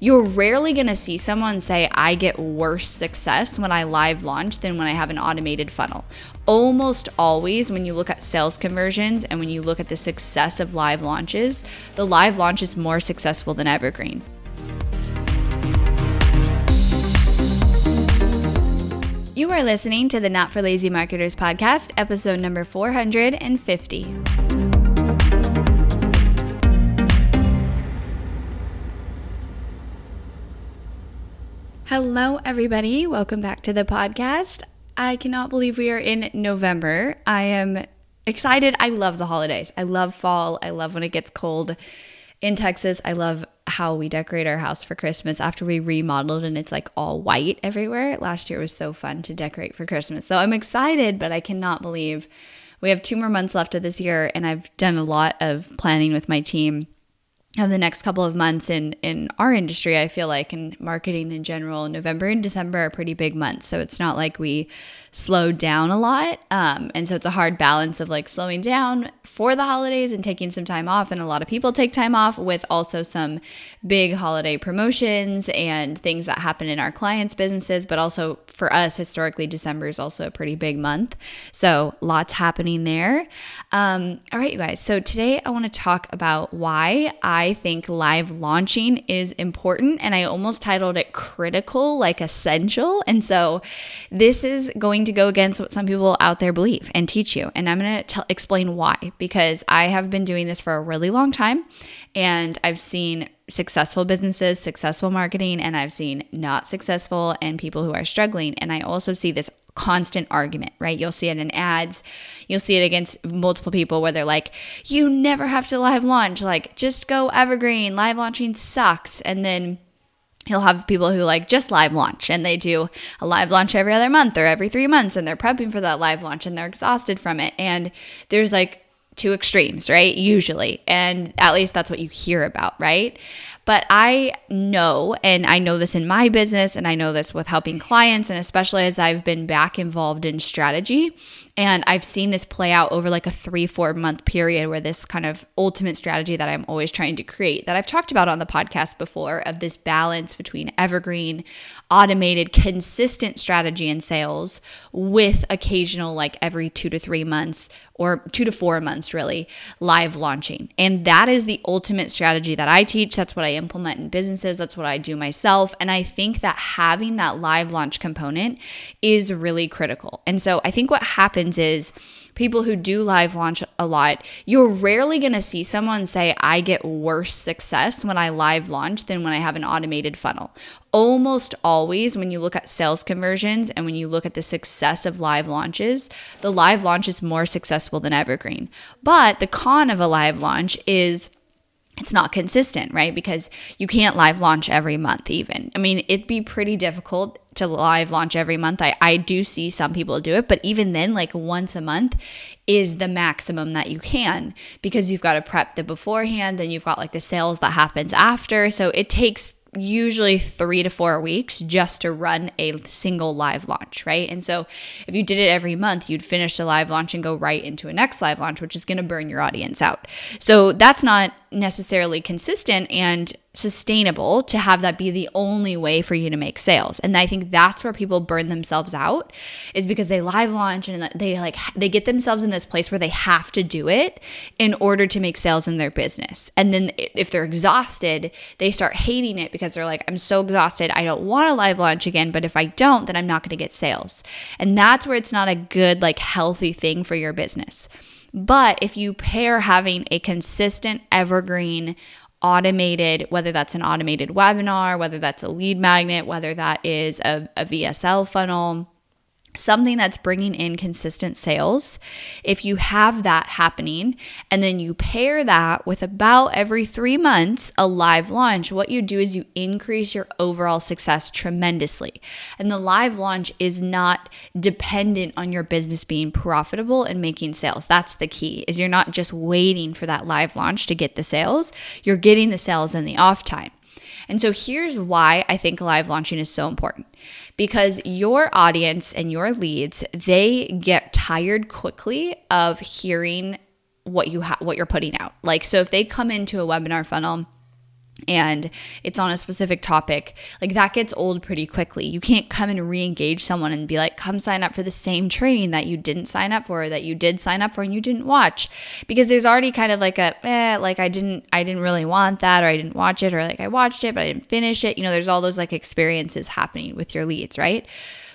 You're rarely going to see someone say, I get worse success when I live launch than when I have an automated funnel. Almost always, when you look at sales conversions and when you look at the success of live launches, the live launch is more successful than evergreen. You are listening to the Not for Lazy Marketers podcast, episode number 450. Hello, everybody. Welcome back to the podcast. I cannot believe we are in November. I am excited. I love the holidays. I love fall. I love when it gets cold in Texas. I love how we decorate our house for Christmas after we remodeled and it's like all white everywhere. Last year was so fun to decorate for Christmas. So I'm excited, but I cannot believe we have 2 more months left of this year, and I've done a lot of planning with my team of the next couple of months in our industry. I feel like in marketing in general, November and December are pretty big months. So it's not like we slowed down a lot. And so it's a hard balance of like slowing down for the holidays and taking some time off. And a lot of people take time off with also some big holiday promotions and things that happen in our clients' businesses. But also for us, historically, December is also a pretty big month. So lots happening there. All right, you guys. So today I want to talk about why I think live launching is important, and I almost titled it critical, like essential. And so this is going to go against what some people out there believe and teach you. And I'm going to explain why, because I have been doing this for a really long time, and I've seen successful businesses, successful marketing, and I've seen not successful and people who are struggling. And I also see this constant argument, right? You'll see it in ads. You'll see it against multiple people where they're like, you never have to live launch. Like, just go evergreen. Live launching sucks. And then you'll have people who like just live launch, and they do a live launch every other month or every 3 months, and they're prepping for that live launch and they're exhausted from it. And there's like two extremes, right? Usually. And at least that's what you hear about, right? But I know, and I know this in my business, and I know this with helping clients, and especially as I've been back involved in strategy, and I've seen this play out over like a 3-4 month period where this kind of ultimate strategy that I'm always trying to create that I've talked about on the podcast before, of this balance between evergreen, automated, consistent strategy and sales with occasional, like every 2 to 3 months or 2 to 4 months really, live launching. And that is the ultimate strategy that I teach. That's what I implement in businesses. That's what I do myself. And I think that having that live launch component is really critical. And so I think what happens is people who do live launch a lot, you're rarely going to see someone say, I get worse success when I live launch than when I have an automated funnel. Almost always, when you look at sales conversions and when you look at the success of live launches, the live launch is more successful than evergreen. But the con of a live launch is it's not consistent, right? Because you can't live launch every month even. I mean, it'd be pretty difficult to live launch every month. I do see some people do it, but even then, like once a month is the maximum that you can, because you've got to prep the beforehand, then you've got like the sales that happens after. So it takes usually 3 to 4 weeks just to run a single live launch, right? And so if you did it every month, you'd finish the live launch and go right into a next live launch, which is going to burn your audience out. So that's not necessarily consistent and sustainable to have that be the only way for you to make sales. And I think that's where people burn themselves out, is because they live launch and they get themselves in this place where they have to do it in order to make sales in their business. And then if they're exhausted, they start hating it because they're like, I'm so exhausted. I don't want to live launch again, but if I don't, then I'm not going to get sales. And that's where it's not a good, like healthy thing for your business. But if you pair having a consistent, evergreen, automated, whether that's an automated webinar, whether that's a lead magnet, whether that is a VSL funnel, something that's bringing in consistent sales, if you have that happening and then you pair that with about every 3 months a live launch, what you do is you increase your overall success tremendously. And the live launch is not dependent on your business being profitable and making sales. That's the key, is you're not just waiting for that live launch to get the sales. You're getting the sales in the off time. And so here's why I think live launching is so important. Because your audience and your leads, they get tired quickly of hearing what you're putting out. Like, so if they come into a webinar funnel and it's on a specific topic, like that gets old pretty quickly. You can't come and re-engage someone and be like, come sign up for the same training that you didn't sign up for, or that you did sign up for and you didn't watch, because there's already kind of like like I didn't really want that, or I didn't watch it, or like I watched it but I didn't finish it. You know, there's all those like experiences happening with your leads, right?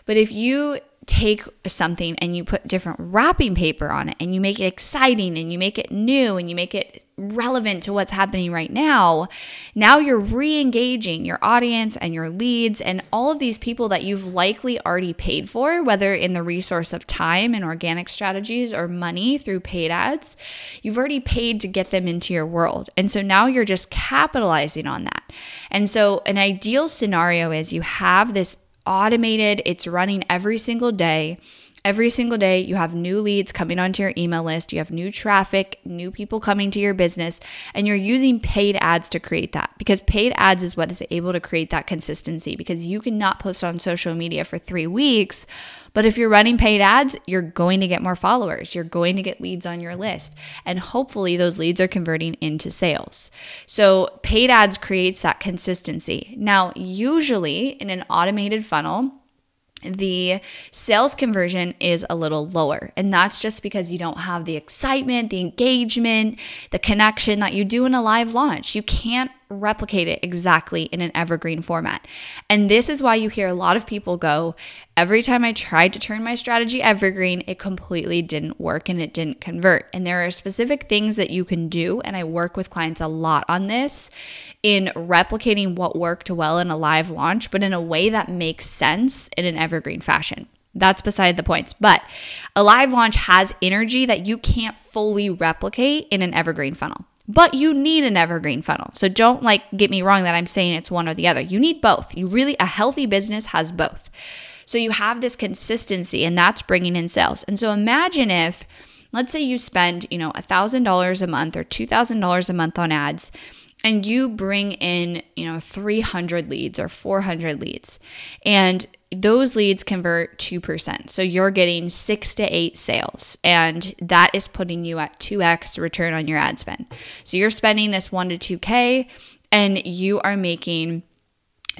But if you take something and you put different wrapping paper on it and you make it exciting and you make it new and you make it relevant to what's happening right now, now you're re-engaging your audience and your leads and all of these people that you've likely already paid for, whether in the resource of time and organic strategies or money through paid ads. You've already paid to get them into your world. And so now you're just capitalizing on that. And so an ideal scenario is you have this automated, it's running every single day. Every single day, you have new leads coming onto your email list, you have new traffic, new people coming to your business, and you're using paid ads to create that, because paid ads is what is able to create that consistency, because you cannot post on social media for 3 weeks, but if you're running paid ads, you're going to get more followers, you're going to get leads on your list, and hopefully those leads are converting into sales. So paid ads creates that consistency. Now, usually in an automated funnel, the sales conversion is a little lower. And that's just because you don't have the excitement, the engagement, the connection that you do in a live launch. You can't replicate it exactly in an evergreen format. And this is why you hear a lot of people go, every time I tried to turn my strategy evergreen, it completely didn't work and it didn't convert. And there are specific things that you can do, and I work with clients a lot on this, in replicating what worked well in a live launch, but in a way that makes sense in an evergreen fashion. That's beside the point. But a live launch has energy that you can't fully replicate in an evergreen funnel. But you need an evergreen funnel. So don't get me wrong that I'm saying it's one or the other. You need both. A healthy business has both. So you have this consistency, and that's bringing in sales. And so imagine if, let's say you spend, $1,000 a month or $2,000 a month on ads, and you bring in, 300 leads or 400 leads, and those leads convert 2%. So you're getting 6 to 8 sales, and that is putting you at 2x return on your ad spend. So you're spending this 1 to 2K and you are making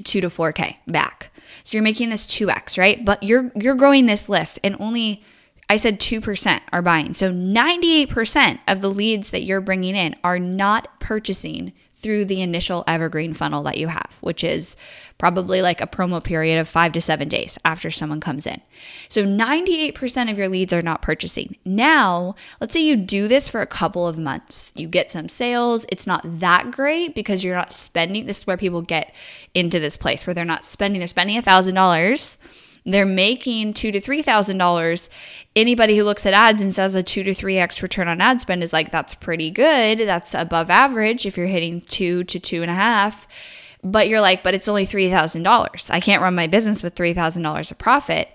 2 to 4K back. So you're making this 2x, right? But you're growing this list, and only, I said 2% are buying. So 98% of the leads that you're bringing in are not purchasing through the initial evergreen funnel that you have, which is probably like a promo period of 5 to 7 days after someone comes in. So 98% of your leads are not purchasing. Now, let's say you do this for a couple of months. You get some sales. It's not that great because you're not spending. This is where people get into this place where they're not spending. They're spending $1,000. They're making $2,000 to $3,000. Anybody who looks at ads and says a 2 to 3x return on ad spend is like, that's pretty good. That's above average if you're hitting 2 to 2.5. But you're like, but it's only $3,000. I can't run my business with $3,000 of profit.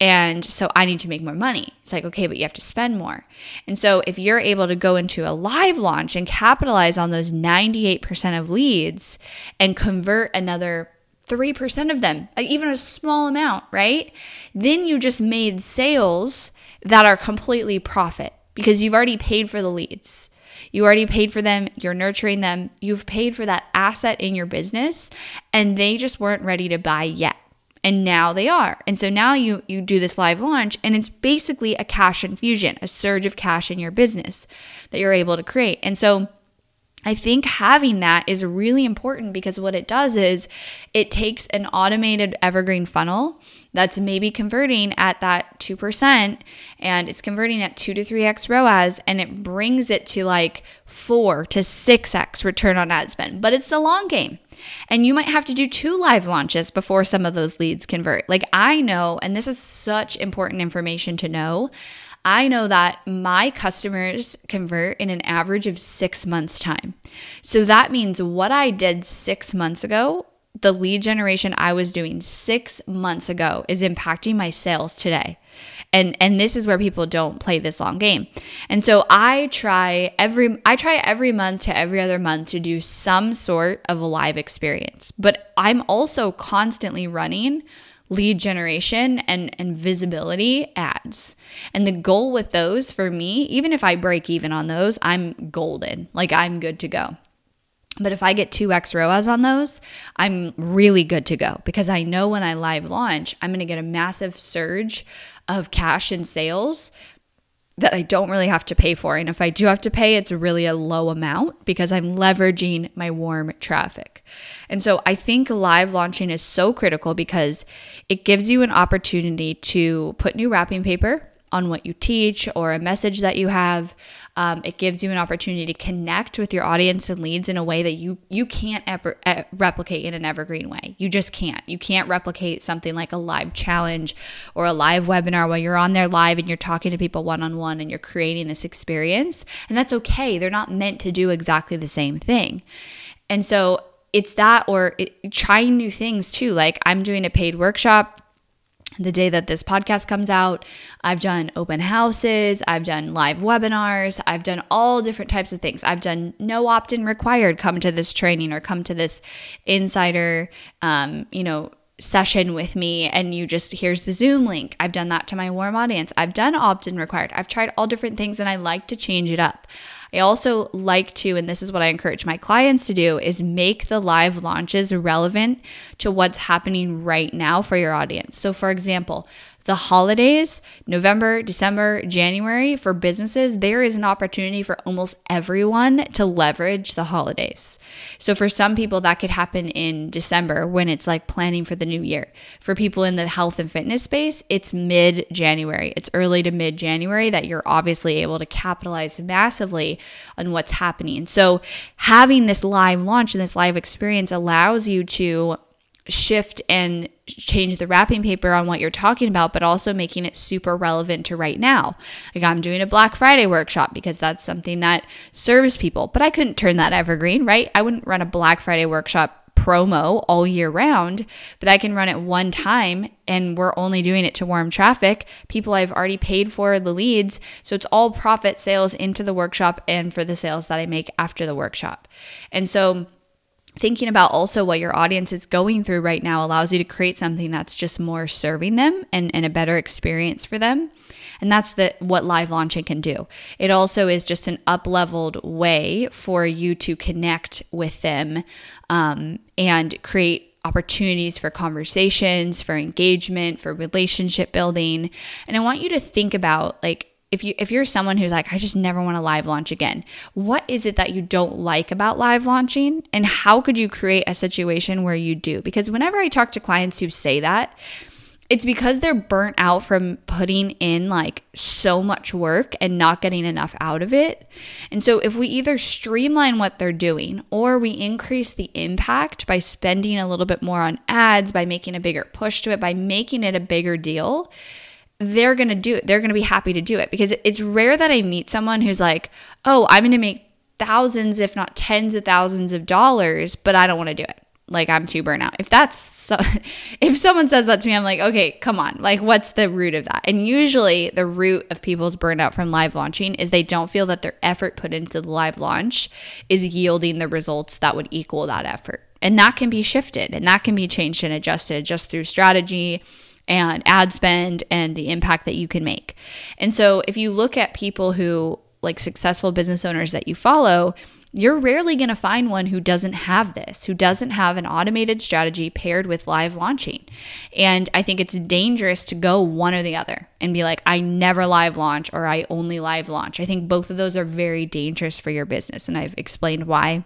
And so I need to make more money. It's like, okay, but you have to spend more. And so if you're able to go into a live launch and capitalize on those 98% of leads and convert another 3% of them, even a small amount, right? Then you just made sales that are completely profit, because you've already paid for the leads. You already paid for them. You're nurturing them. You've paid for that asset in your business, and they just weren't ready to buy yet. And now they are. And so now you do this live launch, and it's basically a cash infusion, a surge of cash in your business that you're able to create. And so I think having that is really important, because what it does is it takes an automated evergreen funnel that's maybe converting at that 2%, and it's converting at 2 to 3x ROAS, and it brings it to 4 to 6x return on ad spend. But it's the long game. And you might have to do 2 live launches before some of those leads convert. I know, and this is such important information to know, I know that my customers convert in an average of 6 months' time. So that means what I did 6 months ago, the lead generation I was doing 6 months ago, is impacting my sales today. And this is where people don't play this long game. And so I try every month to every other month to do some sort of a live experience. But I'm also constantly running lead generation and visibility ads. And the goal with those for me, even if I break even on those, I'm golden. I'm good to go. But if I get 2x ROAS on those, I'm really good to go, because I know when I live launch, I'm going to get a massive surge of cash and sales that I don't really have to pay for. And if I do have to pay, it's really a low amount because I'm leveraging my warm traffic. And so I think live launching is so critical because it gives you an opportunity to put new wrapping paper on what you teach or a message that you have. It gives you an opportunity to connect with your audience and leads in a way that you can't replicate in an evergreen way. You just can't. You can't replicate something like a live challenge or a live webinar where you're on there live and you're talking to people one-on-one and you're creating this experience. And that's okay. They're not meant to do exactly the same thing. And so it's that, or trying new things too. Like I'm doing a paid workshop the day that this podcast comes out. I've done open houses, I've done live webinars, I've done all different types of things. I've done no opt-in required, come to this training or come to this insider, session with me, and here's the Zoom link. I've done that to my warm audience. I've done opt-in required. I've tried all different things, and I like to change it up. I also like to, and this is what I encourage my clients to do, is make the live launches relevant to what's happening right now for your audience. So for example, the holidays, November, December, January, for businesses, there is an opportunity for almost everyone to leverage the holidays. So for some people, that could happen in December when it's like planning for the new year. For people in the health and fitness space, it's mid-January. It's early to mid-January that you're obviously able to capitalize massively on what's happening. So having this live launch and this live experience allows you to shift and change the wrapping paper on what you're talking about, but also making it super relevant to right now. Like I'm doing a Black Friday workshop because that's something that serves people, but I couldn't turn that evergreen, right? I wouldn't run a Black Friday workshop promo all year round, but I can run it one time, and we're only doing it to warm traffic, people I've already paid for the leads. So it's all profit sales into the workshop and for the sales that I make after the workshop. And so thinking about also what your audience is going through right now allows you to create something that's just more serving them and a better experience for them. And that's what live launching can do. It also is just an up-leveled way for you to connect with them and create opportunities for conversations, for engagement, for relationship building. And I want you to think about, like, if you're someone who's like, I just never want to live launch again, what is it that you don't like about live launching? And how could you create a situation where you do? Because whenever I talk to clients who say that, it's because they're burnt out from putting in like so much work and not getting enough out of it. And so if we either streamline what they're doing or we increase the impact by spending a little bit more on ads, by making a bigger push to it, by making it a bigger deal, they're going to do it. They're going to be happy to do it, because it's rare that I meet someone who's like, oh, I'm going to make thousands, if not tens of thousands of dollars, but I don't want to do it. Like I'm too burnt out. If someone says that to me, I'm like, okay, come on. Like what's the root of that? And usually the root of people's burnout from live launching is they don't feel that their effort put into the live launch is yielding the results that would equal that effort. And that can be shifted and that can be changed and adjusted just through strategy and ad spend and the impact that you can make. And so if you look at people who, like successful business owners that you follow, you're rarely going to find one who doesn't have this, who doesn't have an automated strategy paired with live launching. And I think it's dangerous to go one or the other and be like, I never live launch or I only live launch. I think both of those are very dangerous for your business. And I've explained why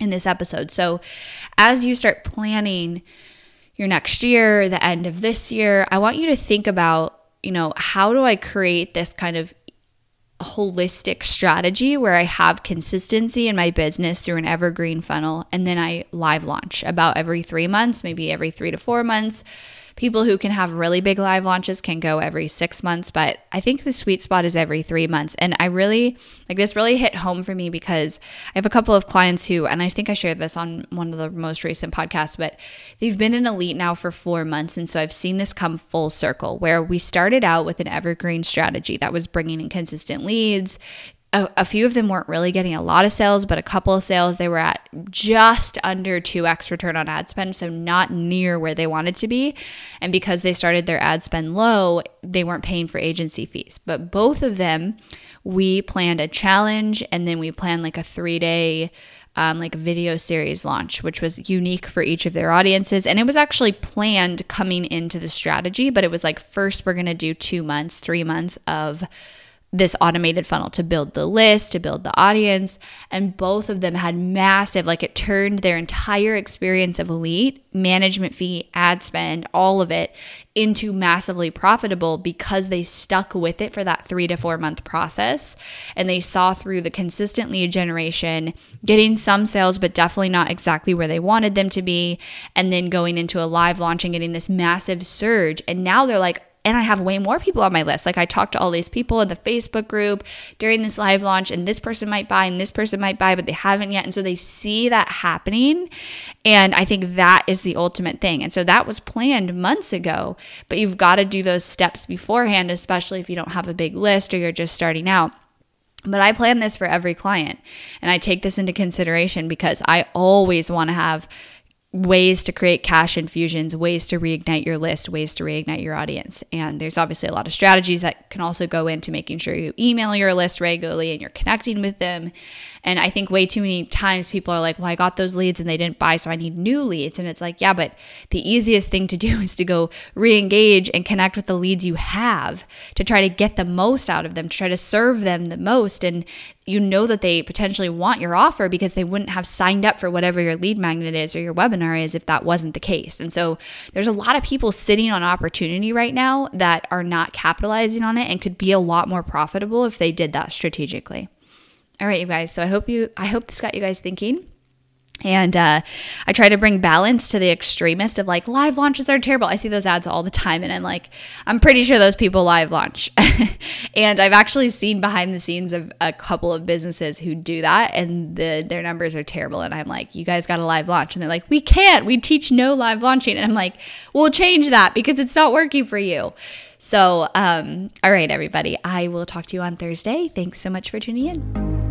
in this episode. So as you start planning your next year, the end of this year, I want you to think about, how do I create this kind of holistic strategy where I have consistency in my business through an evergreen funnel, and then I live launch about every 3 months, maybe every 3 to 4 months. People who can have really big live launches can go every 6 months, but I think the sweet spot is every 3 months. And I really, this really hit home for me because I have a couple of clients who, and I think I shared this on one of the most recent podcasts, but they've been in elite now for 4 months. And so I've seen this come full circle where we started out with an evergreen strategy that was bringing in consistent leads, a few of them weren't really getting a lot of sales, but a couple of sales, they were at just under 2x return on ad spend, so not near where they wanted to be. And because they started their ad spend low, they weren't paying for agency fees. But both of them, we planned a challenge, and then we planned like a 3-day like video series launch, which was unique for each of their audiences. And it was actually planned coming into the strategy, but it was like, first we're going to do 2 months, 3 months of this automated funnel to build the list, to build the audience. And both of them had massive, like it turned their entire experience of Elite, management fee, ad spend, all of it, into massively profitable because they stuck with it for that 3 to 4 month process. And they saw through the consistent lead generation, getting some sales, but definitely not exactly where they wanted them to be. And then going into a live launch and getting this massive surge. And now they're like, and I have way more people on my list. Like I talked to all these people in the Facebook group during this live launch, and this person might buy and this person might buy, but they haven't yet. And so they see that happening. And I think that is the ultimate thing. And so that was planned months ago, but you've got to do those steps beforehand, especially if you don't have a big list or you're just starting out. But I plan this for every client, and I take this into consideration because I always want to have ways to create cash infusions, ways to reignite your list, ways to reignite your audience. And there's obviously a lot of strategies that can also go into making sure you email your list regularly and you're connecting with them. And I think way too many times people are like, well, I got those leads and they didn't buy, so I need new leads. And it's like, yeah, but the easiest thing to do is to go re-engage and connect with the leads you have to try to get the most out of them, to try to serve them the most. And you know that they potentially want your offer because they wouldn't have signed up for whatever your lead magnet is or your webinar is if that wasn't the case. And so there's a lot of people sitting on opportunity right now that are not capitalizing on it and could be a lot more profitable if they did that strategically. All right, you guys. So I hope this got you guys thinking. And I try to bring balance to the extremist of like live launches are terrible. I see those ads all the time and I'm like, I'm pretty sure those people live launch. And I've actually seen behind the scenes of a couple of businesses who do that and their numbers are terrible. And I'm like, you guys got a live launch. And they're like, we can't. We teach no live launching. And I'm like, we'll change that because it's not working for you. So, all right, everybody, I will talk to you on Thursday. Thanks so much for tuning in.